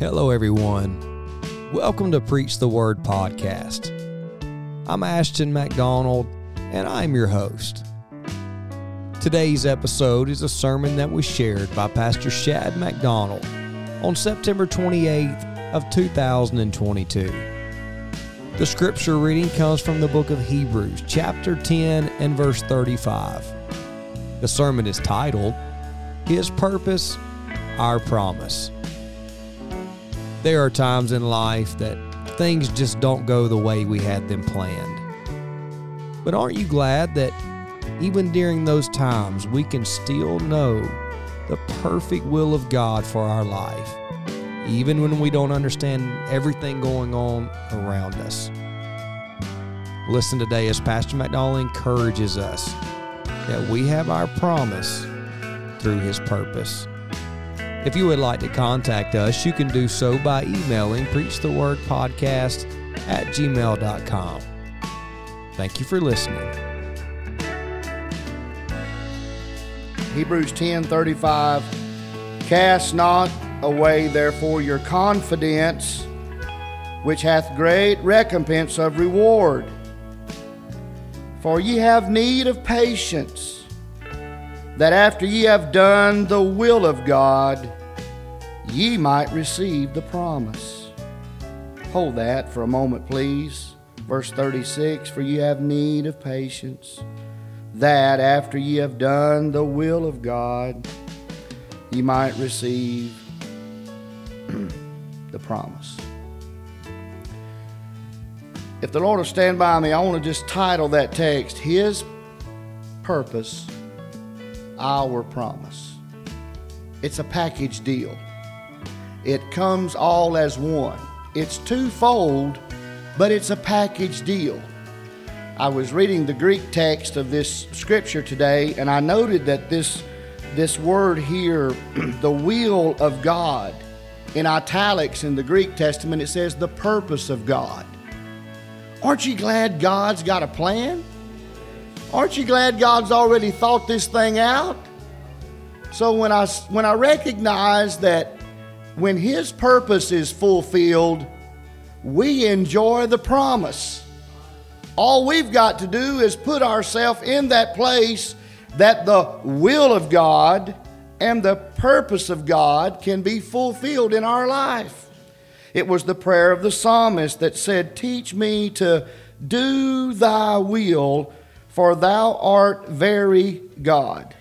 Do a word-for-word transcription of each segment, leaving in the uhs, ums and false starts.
Hello, everyone. Welcome to Preach the Word podcast. I'm Ashton MacDonald, and I'm your host. Today's episode is a sermon that was shared by Pastor Shad MacDonald on September twenty-eighth of two thousand twenty-two. The scripture reading comes from the book of Hebrews, chapter ten and verse thirty-five. The sermon is titled, His Purpose, Our Promise. There are times in life that things just don't go the way we had them planned. But aren't you glad that even during those times, we can still know the perfect will of God for our life, even when we don't understand everything going on around us? Listen today as Pastor MacDonald encourages us that we have our promise through His purpose. If you would like to contact us, you can do so by emailing preachthewordpodcast at gmail dot com. Thank you for listening. Hebrews ten thirty-five, cast not away therefore your confidence, which hath great recompense of reward. For ye have need of patience, that after ye have done the will of God, ye might receive the promise. Hold that for a moment, please. Verse thirty-six, for ye have need of patience, that after ye have done the will of God, ye might receive the promise. If the Lord will stand by me, I want to just title that text, His Purpose, Our Promise. It's a package deal. It comes all as one. It's twofold, but it's a package deal. I was reading the Greek text of this scripture today, and I noted that this this word here, the will of God, in italics in the Greek Testament, it says the purpose of God. Aren't you glad God's got a plan? Aren't you glad God's already thought this thing out? So when I, when I recognize that when His purpose is fulfilled, we enjoy the promise. All we've got to do is put ourselves in that place that the will of God and the purpose of God can be fulfilled in our life. It was the prayer of the psalmist that said, teach me to do thy will, for thou art very God.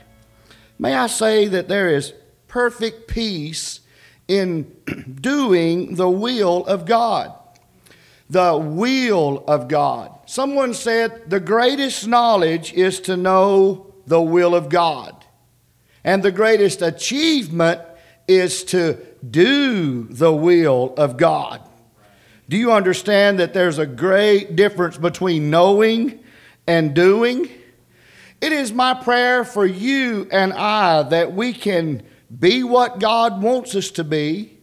May I say that there is perfect peace in doing the will of God. The will of God. Someone said the greatest knowledge is to know the will of God. And the greatest achievement is to do the will of God. Do you understand that there's a great difference between knowing and doing? It is my prayer for you and I that we can be what God wants us to be,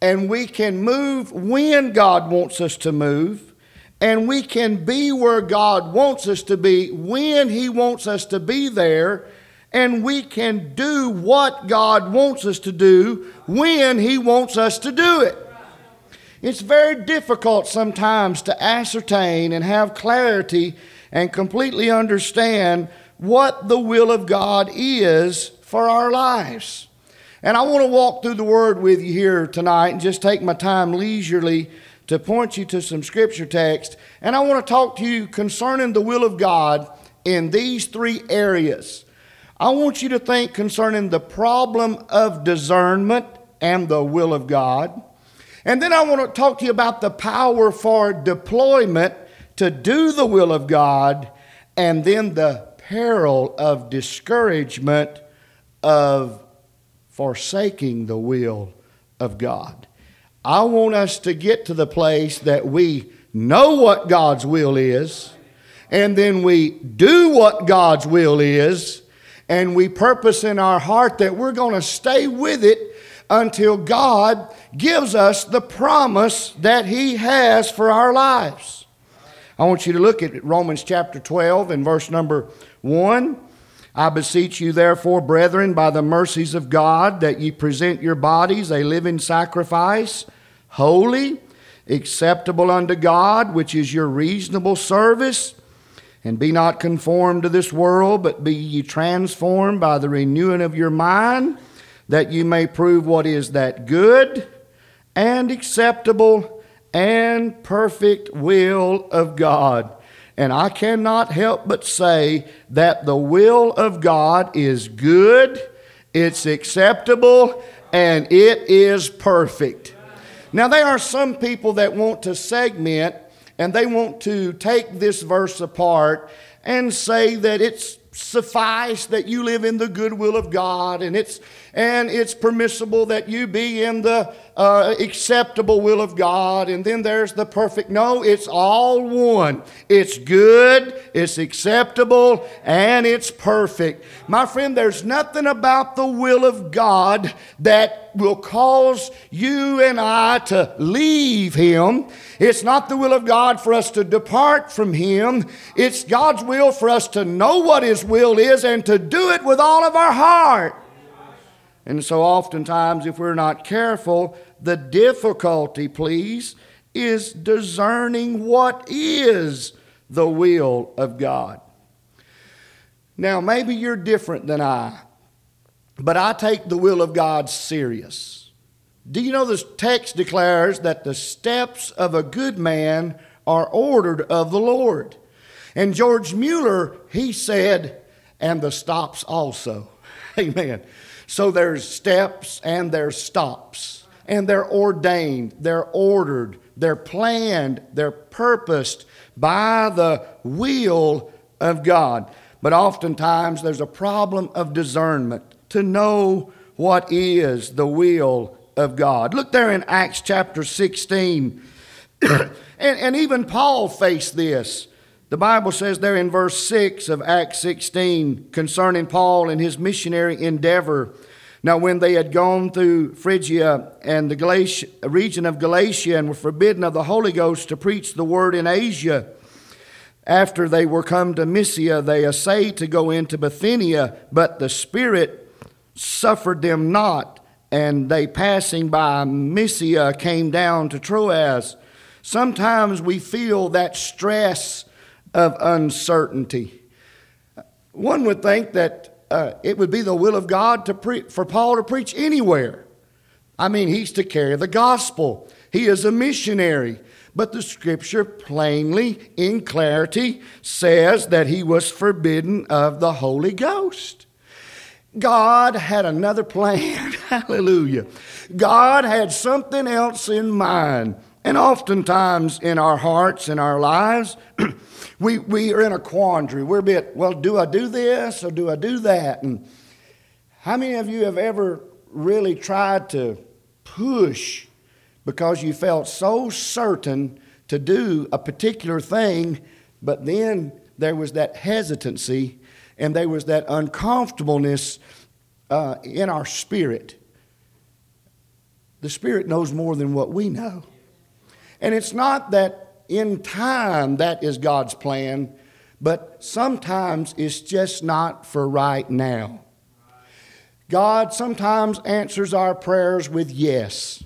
and we can move when God wants us to move, and we can be where God wants us to be when He wants us to be there, and we can do what God wants us to do when He wants us to do it. It's very difficult sometimes to ascertain and have clarity and completely understand what the will of God is for our lives. And I want to walk through the Word with you here tonight and just take my time leisurely to point you to some scripture text. And I want to talk to you concerning the will of God in these three areas. I want you to think concerning the problem of discernment and the will of God. And then I want to talk to you about the power for deployment to do the will of God, and then the peril of discouragement of forsaking the will of God. I want us to get to the place that we know what God's will is, and then we do what God's will is, and we purpose in our heart that we're going to stay with it until God gives us the promise that He has for our lives. I want you to look at Romans chapter twelve and verse number one. I beseech you, therefore, brethren, by the mercies of God, that ye present your bodies a living sacrifice, holy, acceptable unto God, which is your reasonable service. And be not conformed to this world, but be ye transformed by the renewing of your mind, that you may prove what is that good and acceptable and perfect will of God. And I cannot help but say that the will of God is good, it's acceptable, and it is perfect. Now, there are some people that want to segment and they want to take this verse apart and say that it's suffice that you live in the goodwill of God, and it's and it's permissible that you be in the uh, acceptable will of God, and then there's the perfect. No, it's all one. It's good, it's acceptable, and it's perfect. My friend, there's nothing about the will of God that will cause you and I to leave Him. It's not the will of God for us to depart from Him. It's God's will for us to know what His will is and to do it with all of our heart. And so oftentimes, if we're not careful, the difficulty, please, is discerning what is the will of God. Now, maybe you're different than I, but I take the will of God serious. Do you know this text declares that the steps of a good man are ordered of the Lord? And George Mueller, he said, and the stops also. Amen. So there's steps and there's stops. And they're ordained, they're ordered, they're planned, they're purposed by the will of God. But oftentimes there's a problem of discernment to know what is the will of God. Look there in Acts chapter sixteen. and, and even Paul faced this. The Bible says there in verse six of Acts sixteen concerning Paul and his missionary endeavor. Now when they had gone through Phrygia and the Galatia, region of Galatia, and were forbidden of the Holy Ghost to preach the word in Asia, after they were come to Mysia, they essayed to go into Bithynia, but the Spirit suffered them not, and they passing by Mysia came down to Troas. Sometimes we feel that stress of uncertainty. One would think that uh, it would be the will of God to pre- for Paul to preach anywhere. I mean, he's to carry the gospel. He is a missionary. But the Scripture plainly, in clarity, says that he was forbidden of the Holy Ghost. God had another plan. Hallelujah. God had something else in mind. And oftentimes in our hearts, in our lives, we we are in a quandary. We're a bit, well, do I do this or do I do that? And how many of you have ever really tried to push because you felt so certain to do a particular thing, but then there was that hesitancy and there was that uncomfortableness uh, in our spirit? The Spirit knows more than what we know. And it's not that in time that is God's plan, but sometimes it's just not for right now. God sometimes answers our prayers with yes.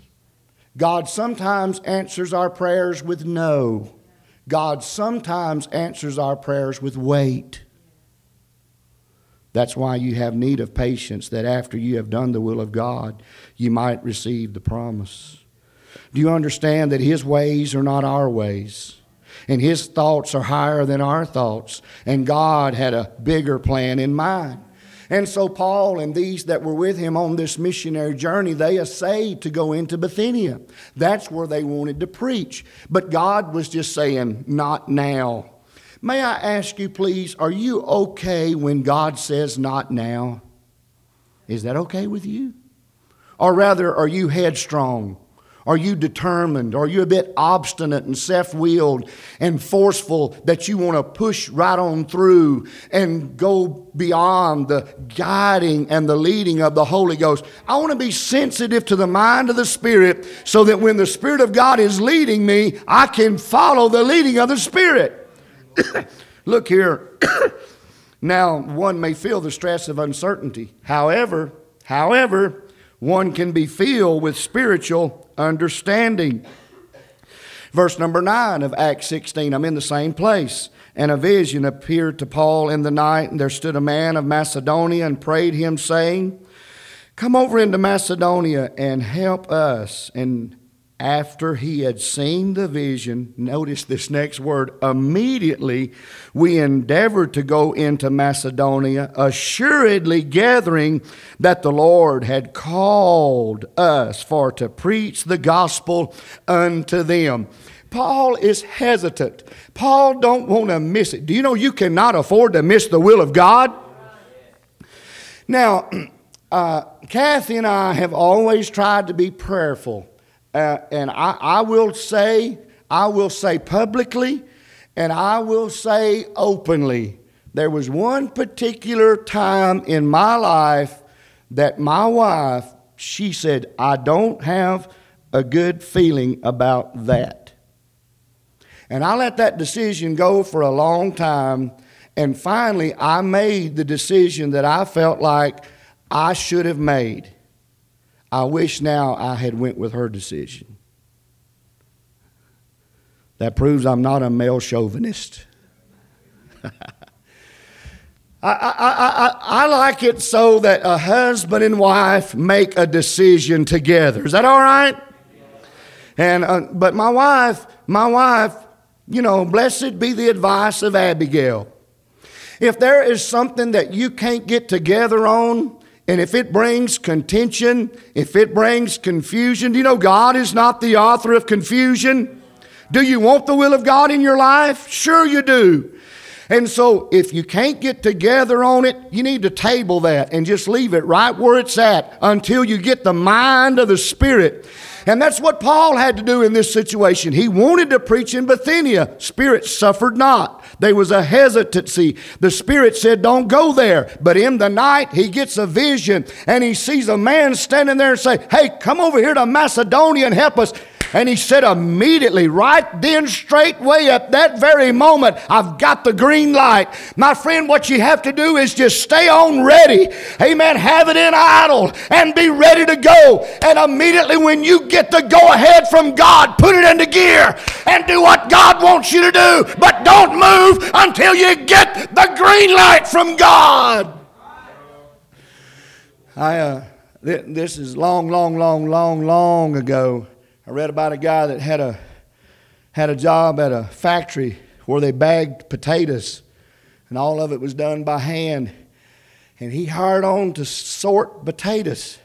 God sometimes answers our prayers with no. God sometimes answers our prayers with wait. That's why you have need of patience, that after you have done the will of God, you might receive the promise. Do you understand that His ways are not our ways? And His thoughts are higher than our thoughts. And God had a bigger plan in mind. And so Paul and these that were with him on this missionary journey, they essayed to go into Bithynia. That's where they wanted to preach. But God was just saying, not now. May I ask you, please, are you okay when God says not now? Is that okay with you? Or rather, are you headstrong? Are you determined? Are you a bit obstinate and self-willed and forceful that you want to push right on through and go beyond the guiding and the leading of the Holy Ghost? I want to be sensitive to the mind of the Spirit so that when the Spirit of God is leading me, I can follow the leading of the Spirit. Look here Now, one may feel the stress of uncertainty. However, however, one can be filled with spiritual understanding. Verse number nine of Acts sixteen, I'm in the same place. And a vision appeared to Paul in the night, and there stood a man of Macedonia and prayed him, saying, come over into Macedonia and help us. And after he had seen the vision, notice this next word, immediately we endeavored to go into Macedonia, assuredly gathering that the Lord had called us for to preach the gospel unto them. Paul is hesitant. Paul don't want to miss it. Do you know you cannot afford to miss the will of God? Now, uh, Kathy and I have always tried to be prayerful. Uh, and I, I will say, I will say publicly, and I will say openly, there was one particular time in my life that my wife, she said, I don't have a good feeling about that. And I let that decision go for a long time, and finally I made the decision that I felt like I should have made. I wish now I had went with her decision. That proves I'm not a male chauvinist. I, I, I, I like it so that a husband and wife make a decision together. Is that all right? And uh, but my wife, my wife, you know, blessed be the advice of Abigail. If there is something that you can't get together on, and if it brings contention, if it brings confusion, do you know God is not the author of confusion? Do you want the will of God in your life? Sure you do. And so if you can't get together on it, you need to table that and just leave it right where it's at until you get the mind of the Spirit. And that's what Paul had to do in this situation. He wanted to preach in Bithynia. Spirit suffered not. There was a hesitancy. The Spirit said, don't go there. But in the night, he gets a vision, and he sees a man standing there and say, hey, come over here to Macedonia and help us. And he said immediately, right then, straightway at that very moment, I've got the green light. My friend, what you have to do is just stay on ready. Amen. Have it in idle and be ready to go. And immediately when you get the go-ahead from God, put it into gear and do what God wants you to do. But don't move until you get the green light from God. I, uh, th- this is long, long, long, long, long ago. I read about a guy that had a had a job at a factory where they bagged potatoes, and all of it was done by hand. And he hired on to sort potatoes.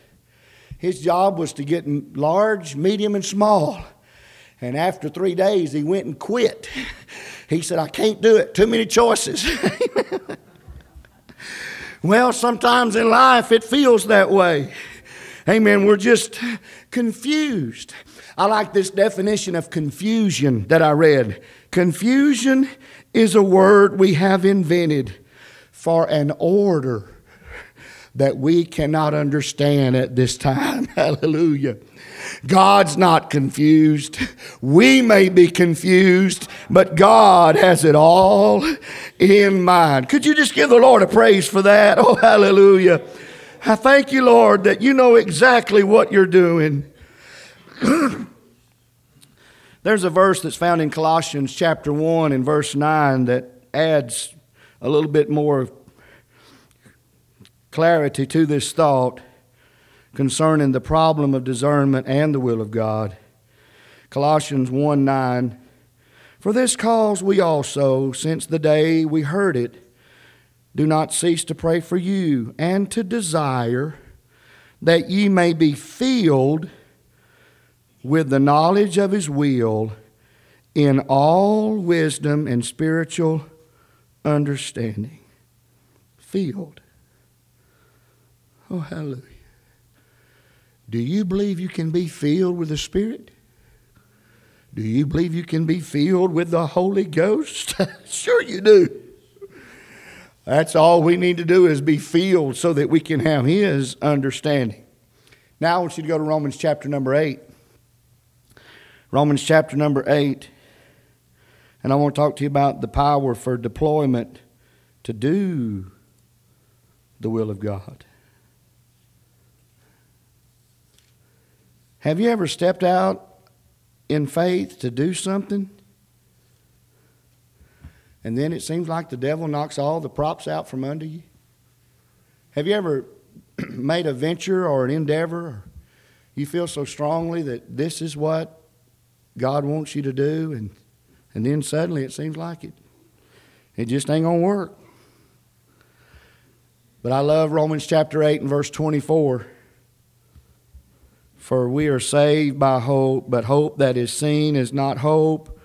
His job was to get large, medium, and small. And after three days, he went and quit. He said, I can't do it. Too many choices. Well, sometimes in life it feels that way. Amen. We're just confused. I like this definition of confusion that I read. Confusion is a word we have invented for an order that we cannot understand at this time. Hallelujah. God's not confused. We may be confused, but God has it all in mind. Could you just give the Lord a praise for that? Oh, hallelujah. I thank you, Lord, that you know exactly what you're doing. There's a verse that's found in Colossians chapter one and verse nine that adds a little bit more clarity to this thought concerning the problem of discernment and the will of God. Colossians one nine, for this cause we also, since the day we heard it, do not cease to pray for you and to desire that ye may be filled with the knowledge of his will in all wisdom and spiritual understanding. Filled. Oh, hallelujah. Do you believe you can be filled with the Spirit? Do you believe you can be filled with the Holy Ghost? Sure you do. That's all we need to do is be filled so that we can have his understanding. Now I want you to go to Romans chapter number eight. Romans chapter number eight. And I want to talk to you about the power for deployment to do the will of God. Have you ever stepped out in faith to do something? And then it seems like the devil knocks all the props out from under you. Have you ever made a venture or an endeavor? Or you feel so strongly that this is what God wants you to do, and, and then suddenly it seems like it. It just ain't going to work. But I love Romans chapter eight and verse twenty-four. For we are saved by hope, but hope that is seen is not hope.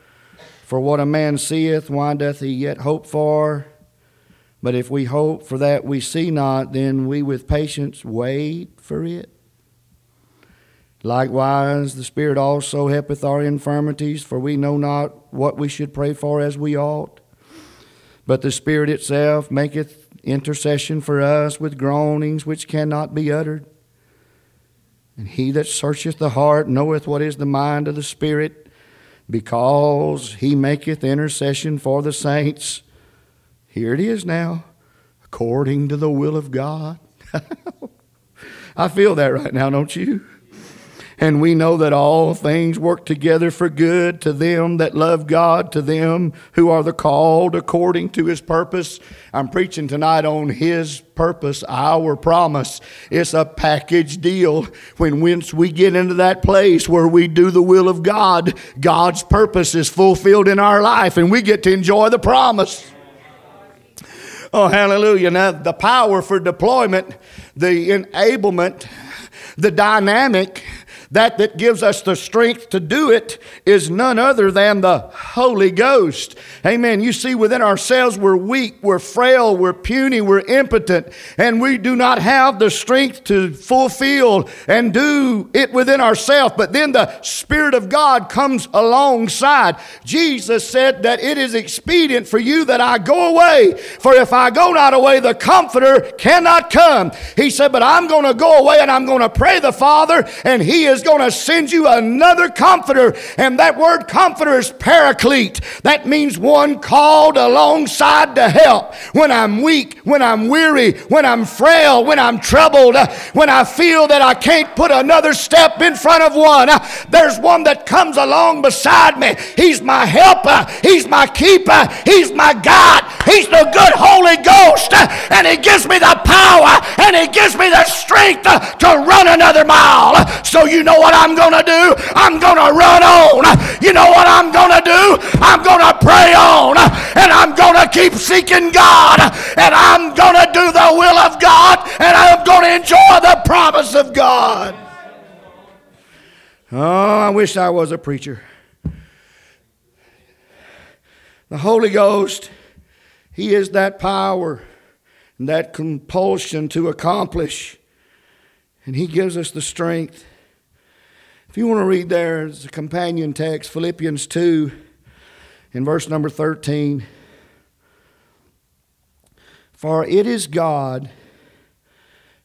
For what a man seeth, why doth he yet hope for? But if we hope for that we see not, then we with patience wait for it. Likewise, the Spirit also helpeth our infirmities, for we know not what we should pray for as we ought. But the Spirit itself maketh intercession for us with groanings which cannot be uttered. And he that searcheth the heart knoweth what is the mind of the Spirit, because he maketh intercession for the saints. Here it is now. According to the will of God. I feel that right now, don't you? And we know that all things work together for good to them that love God, to them who are the called according to His purpose. I'm preaching tonight on His purpose, our promise. It's a package deal. When once we get into that place where we do the will of God, God's purpose is fulfilled in our life, and we get to enjoy the promise. Oh, hallelujah. Now, the power for deployment, the enablement, the dynamic... That that gives us the strength to do it is none other than the Holy Ghost. Amen. You see, within ourselves, we're weak, we're frail, we're puny, we're impotent, and we do not have the strength to fulfill and do it within ourselves. But then the Spirit of God comes alongside. Jesus said that it is expedient for you that I go away, for if I go not away, the Comforter cannot come. He said, but I'm going to go away and I'm going to pray the Father, and He is is going to send you another comforter. And that word comforter is paraclete. That means one called alongside to help. When I'm weak, when I'm weary, when I'm frail, when I'm troubled, when I feel that I can't put another step in front of one, there's one that comes along beside me. He's my helper. He's my keeper. He's my God. He's the good Holy Ghost. And He gives me the power and He gives me the strength to run another mile. So you know what I'm going to do? I'm going to run on. You know what I'm going to do? I'm going to pray on. And I'm going to keep seeking God. And I'm going to do the will of God. And I'm going to enjoy the promise of God. Oh, I wish I was a preacher. The Holy Ghost, He is that power and that compulsion to accomplish. And He gives us the strength. If you want to read there, it's a companion text, Philippians two, in verse number thirteen. For it is God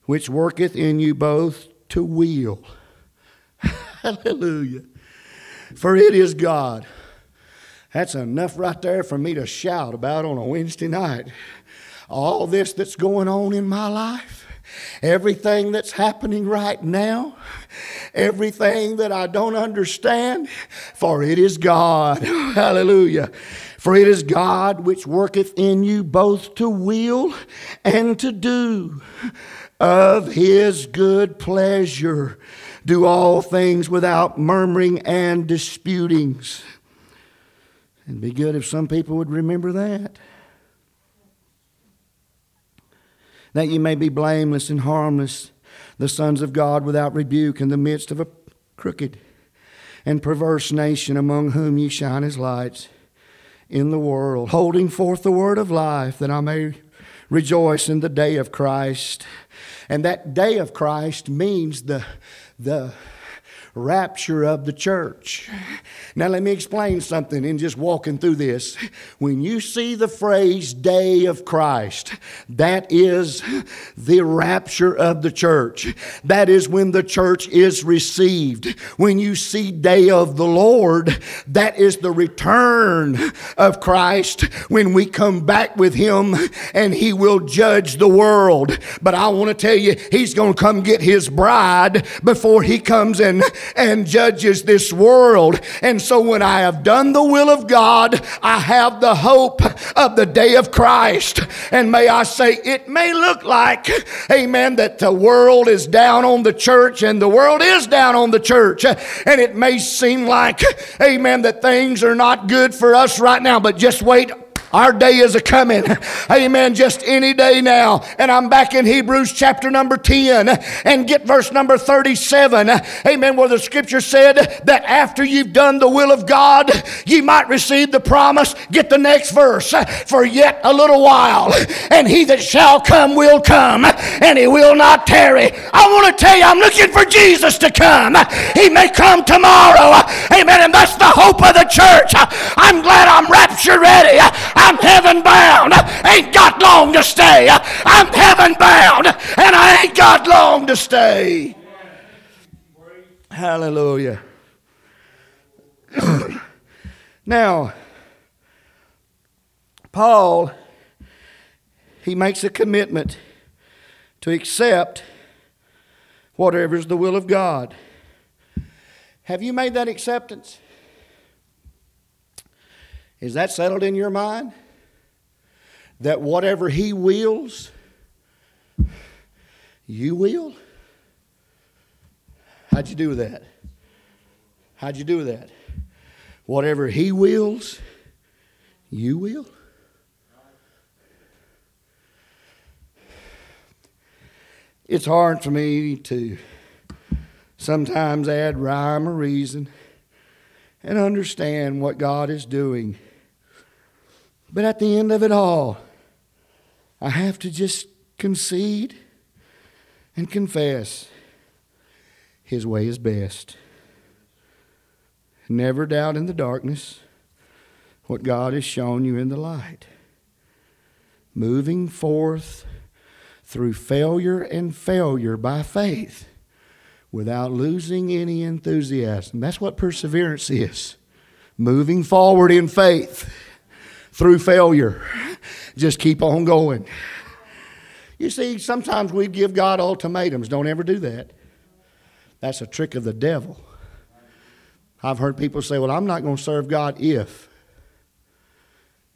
which worketh in you both to will. Hallelujah. For it is God. That's enough right there for me to shout about on a Wednesday night. All this that's going on in my life. Everything that's happening right now, everything that I don't understand, for it is God. Hallelujah. For it is God which worketh in you both to will and to do of His good pleasure. Do all things without murmuring and disputings. It'd be good if some people would remember that. That you may be blameless and harmless, the sons of God without rebuke in the midst of a crooked and perverse nation, among whom ye shine as lights in the world, holding forth the word of life, that I may rejoice in the day of Christ. And that day of Christ means the the rapture of the church. Now let me explain something in just walking through this. When you see the phrase day of Christ, that is the rapture of the church. That is when the church is received. When you see day of the Lord, that is the return of Christ, when we come back with him and he will judge the world. But I want to tell you, he's going to come get his bride before he comes and, and judges this world. And so when I have done the will of God, I have the hope of the day of Christ. And may I say, it may look like, amen, that the world is down on the church, and the world is down on the church. And it may seem like, amen, that things are not good for us right now, but just wait. Our day is a coming. Amen. Just any day now. And I'm back in Hebrews chapter number ten and get verse number thirty-seven. Amen. Where the scripture said that after you've done the will of God, ye might receive the promise. Get the next verse. For yet a little while, and he that shall come will come, and he will not tarry. I want to tell you, I'm looking for Jesus to come. He may come tomorrow. Amen. And that's the hope of the church. I'm glad I'm rapture ready. I'm heaven bound, ain't got long to stay. I'm heaven bound, and I ain't got long to stay. Hallelujah. Now, Paul, he makes a commitment to accept whatever is the will of God. Have you made that acceptance? Is that settled in your mind? That whatever he wills, you will? How'd you do that? How'd you do that? Whatever he wills, you will? It's hard for me to sometimes add rhyme or reason and understand what God is doing. But at the end of it all, I have to just concede and confess his way is best. Never doubt in the darkness what God has shown you in the light. Moving forth through failure and failure by faith without losing any enthusiasm. That's what perseverance is. Moving forward in faith through failure. Just keep on going. You see, sometimes we give God ultimatums. Don't ever do that. That's a trick of the devil. I've heard people say, well, I'm not going to serve God if.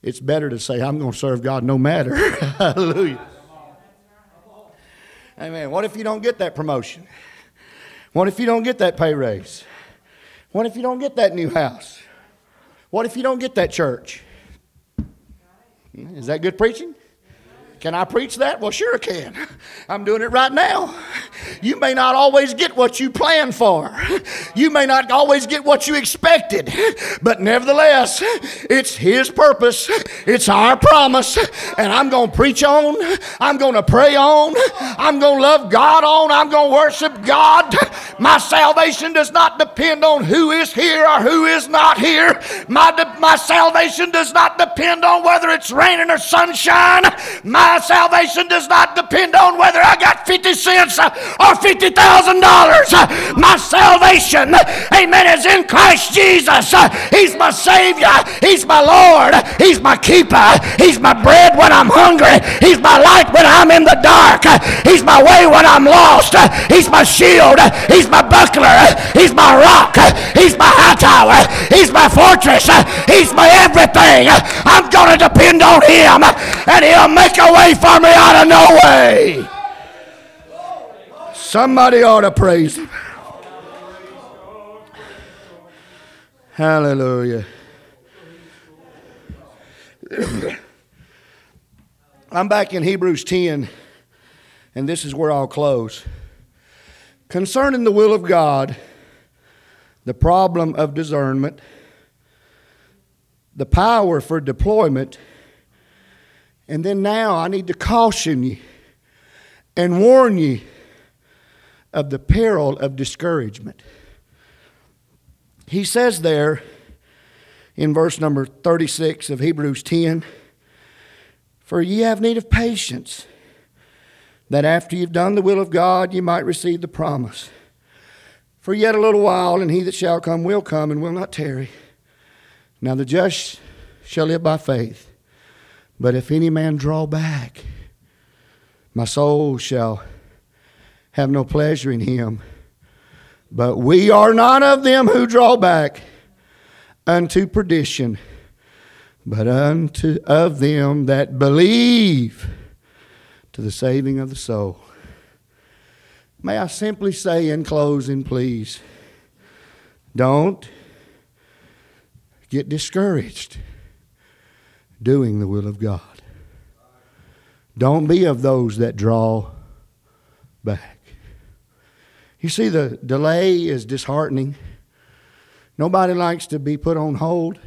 It's better to say, I'm going to serve God no matter. Hallelujah. Amen. What if you don't get that promotion? What if you don't get that pay raise? What if you don't get that new house? What if you don't get that church? Is that good preaching? Can I preach that? Well, sure I can. I'm doing it right now. You may not always get what you planned for. You may not always get what you expected. But nevertheless, it's his purpose. It's our promise. And I'm going to preach on. I'm going to pray on. I'm going to love God on. I'm going to worship God. My salvation does not depend on who is here or who is not here. My, de- my salvation does not depend on whether it's raining or sunshine. My My salvation does not depend on whether I got fifty cents or fifty thousand dollars. My salvation, amen, is in Christ Jesus. He's my Savior. He's my Lord. He's my keeper. He's my bread when I'm hungry. He's my light when I'm in the dark. He's my way when I'm lost. He's my shield. He's my buckler. He's my rock. He's my high tower. He's my fortress. He's my everything. I'm going to depend on him, and he'll make a way for me out of no way. Somebody ought to praise him. Hallelujah. I'm back in Hebrews ten, and this is where I'll close. Concerning the will of God, the problem of discernment, the power for deployment, and then now I need to caution you and warn you of the peril of discouragement. he says there in verse number thirty-six of Hebrews ten, "For ye have need of patience, that after you've done the will of God, ye might receive the promise. For yet a little while, and he that shall come will come, and will not tarry. Now the just shall live by faith. But if any man draw back, my soul shall have no pleasure in him. But we are not of them who draw back unto perdition, but unto of them that believe to the saving of the soul." May I simply say in closing, please, don't get discouraged doing the will of God. Don't be of those that draw back. You see, the delay is disheartening. Nobody likes to be put on hold.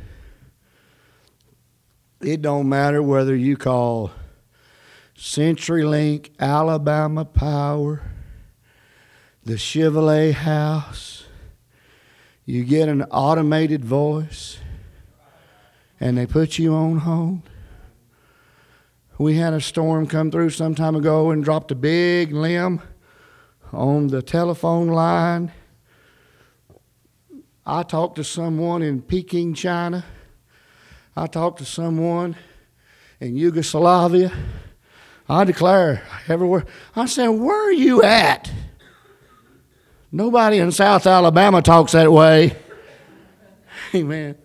It don't matter whether you call CenturyLink, Alabama Power, the Chevrolet house. You get an automated voice, and they put you on hold. We had a storm come through some time ago and dropped a big limb on the telephone line. I talked to someone in Peking, China. I talked to someone in Yugoslavia. I declare everywhere. I said, "Where are you at?" Nobody in South Alabama talks that way. Amen.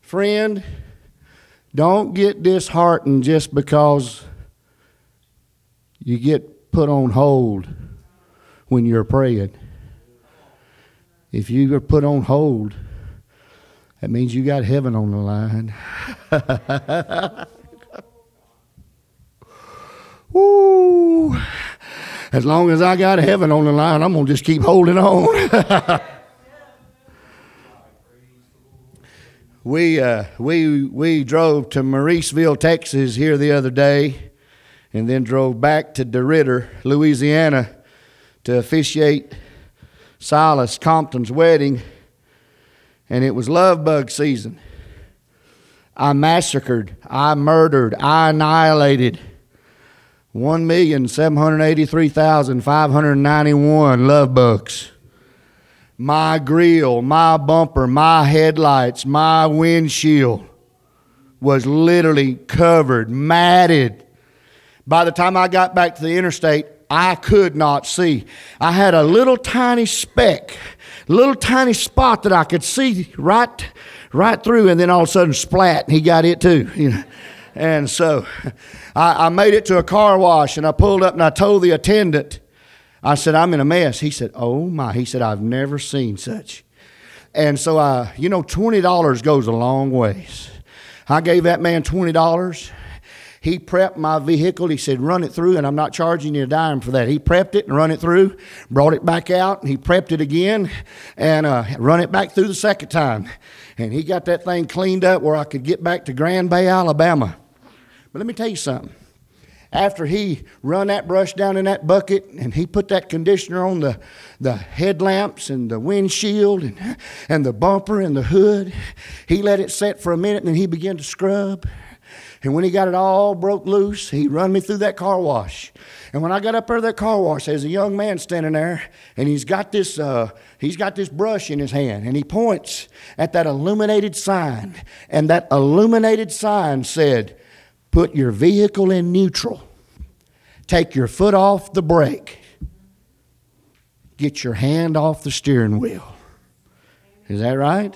Friend, don't get disheartened just because you get put on hold when you're praying. If you are put on hold, that means you got heaven on the line. Woo! As long as I got heaven on the line, I'm going to just keep holding on. we uh, we we drove to Mauriceville, Texas here the other day, and then drove back to DeRitter, Louisiana, to officiate Silas Compton's wedding, and it was love bug season. I massacred, I murdered, I annihilated one million seven hundred eighty-three thousand five hundred ninety-one love bugs. My grill, my bumper, my headlights, my windshield was literally covered, matted. By the time I got back to the interstate, I could not see. I had a little tiny speck, little tiny spot that I could see right, right through, and then all of a sudden, splat, and he got it too, you know. And so I, I made it to a car wash, and I pulled up, and I told the attendant, I said, "I'm in a mess." He said, "Oh, my." He said, "I've never seen such." And so, I, you know, twenty dollars goes a long ways. I gave that man twenty dollars. He prepped my vehicle. He said, "Run it through," and I'm not charging you a dime for that. He prepped it and run it through, brought it back out, and he prepped it again, and uh, run it back through the second time. And he got that thing cleaned up where I could get back to Grand Bay, Alabama. But let me tell you something. After he run that brush down in that bucket, and he put that conditioner on the, the headlamps and the windshield and, and the bumper and the hood, he let it set for a minute, and then he began to scrub. And when he got it all broke loose, he run me through that car wash. And when I got up there to that car wash, there's a young man standing there, and he's got this uh, he's got this brush in his hand, and he points at that illuminated sign. And that illuminated sign said, "Put your vehicle in neutral. Take your foot off the brake. Get your hand off the steering wheel." Is that right?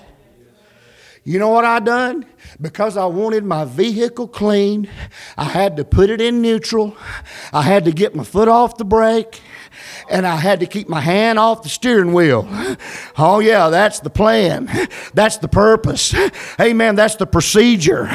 You know what I done? Because I wanted my vehicle clean, I had to put it in neutral. I had to get my foot off the brake, and I had to keep my hand off the steering wheel. Oh, yeah, that's the plan. That's the purpose. Amen, that's the procedure.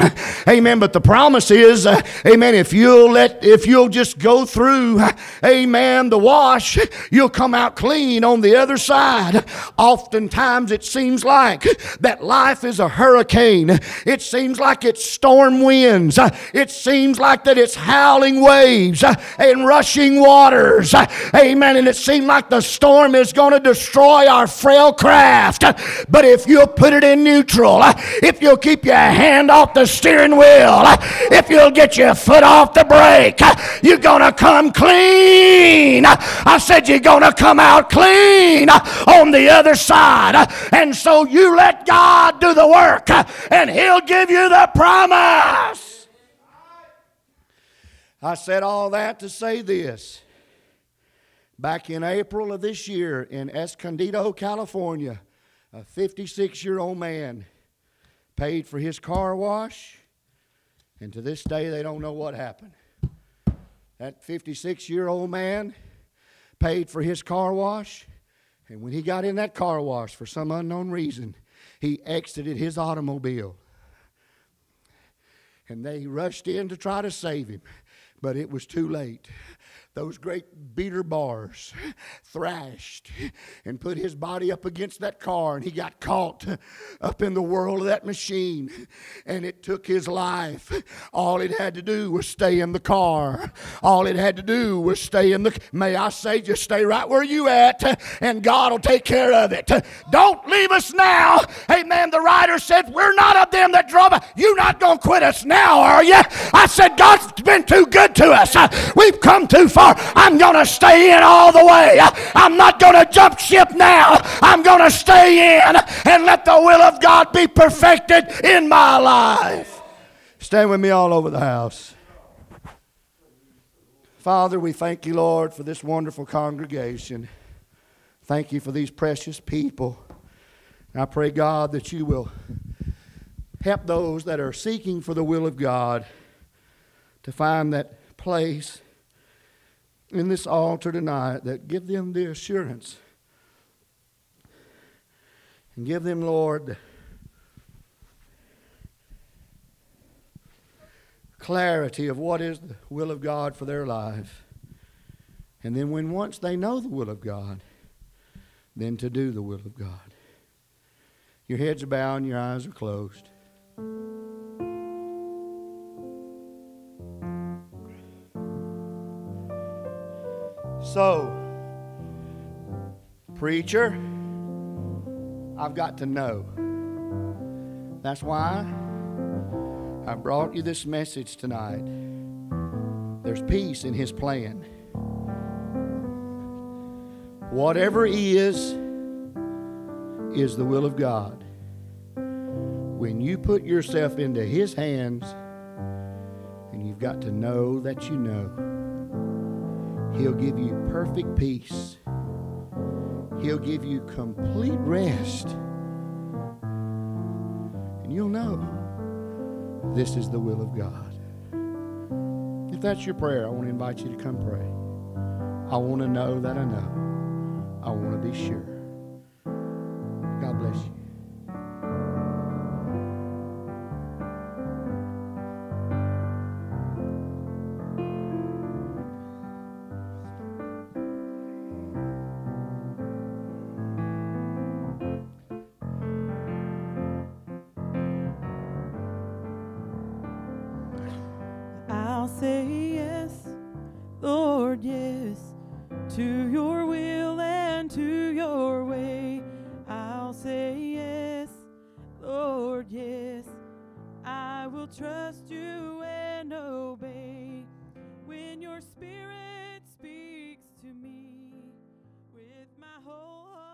Amen, but the promise is, uh, amen, if you'll let, if you'll just go through, amen, the wash, you'll come out clean on the other side. Oftentimes it seems like that life is a hurricane. It seems like it's storm winds. It seems like that it's howling waves and rushing waters. Amen. Amen. And it seemed like the storm is going to destroy our frail craft. But if you'll put it in neutral, if you'll keep your hand off the steering wheel, if you'll get your foot off the brake, you're going to come clean. I said you're going to come out clean on the other side. And so you let God do the work, and He'll give you the promise. I said all that to say this. Back in April of this year in Escondido, California, a fifty-six-year-old man paid for his car wash, and to this day they don't know what happened. That fifty-six-year-old man paid for his car wash, and when he got in that car wash, for some unknown reason, he exited his automobile. And they rushed in to try to save him, but it was too late. Those great beater bars thrashed and put his body up against that car, and he got caught up in the whirl of that machine, and it took his life. All it had to do was stay in the car. All it had to do was stay in the, may I say, just stay right where you at, and God will take care of it. Don't leave us now. Amen. The writer said, we're not of them that draw back. You're not going to quit us now, are you? I said, God's been too good to us. We've come too far. I'm going to stay in all the way. I'm not going to jump ship now. I'm going to stay in and let the will of God be perfected in my life. Stand with me all over the house. Father, we thank you, Lord, for this wonderful congregation. Thank you for these precious people. And I pray, God, that you will help those that are seeking for the will of God to find that place in this altar tonight, that give them the assurance and give them, Lord, clarity of what is the will of God for their life. And then when once they know the will of God, then to do the will of God. Your heads are bowed and your eyes are closed. So, preacher, I've got to know. That's why I brought you this message tonight. There's peace in His plan. Whatever is, is the will of God. When you put yourself into His hands, and you've got to know that you know, He'll give you perfect peace. He'll give you complete rest. And you'll know this is the will of God. If that's your prayer, I want to invite you to come pray. I want to know that I know. I want to be sure. God bless you. Spirit speaks to me with my whole heart.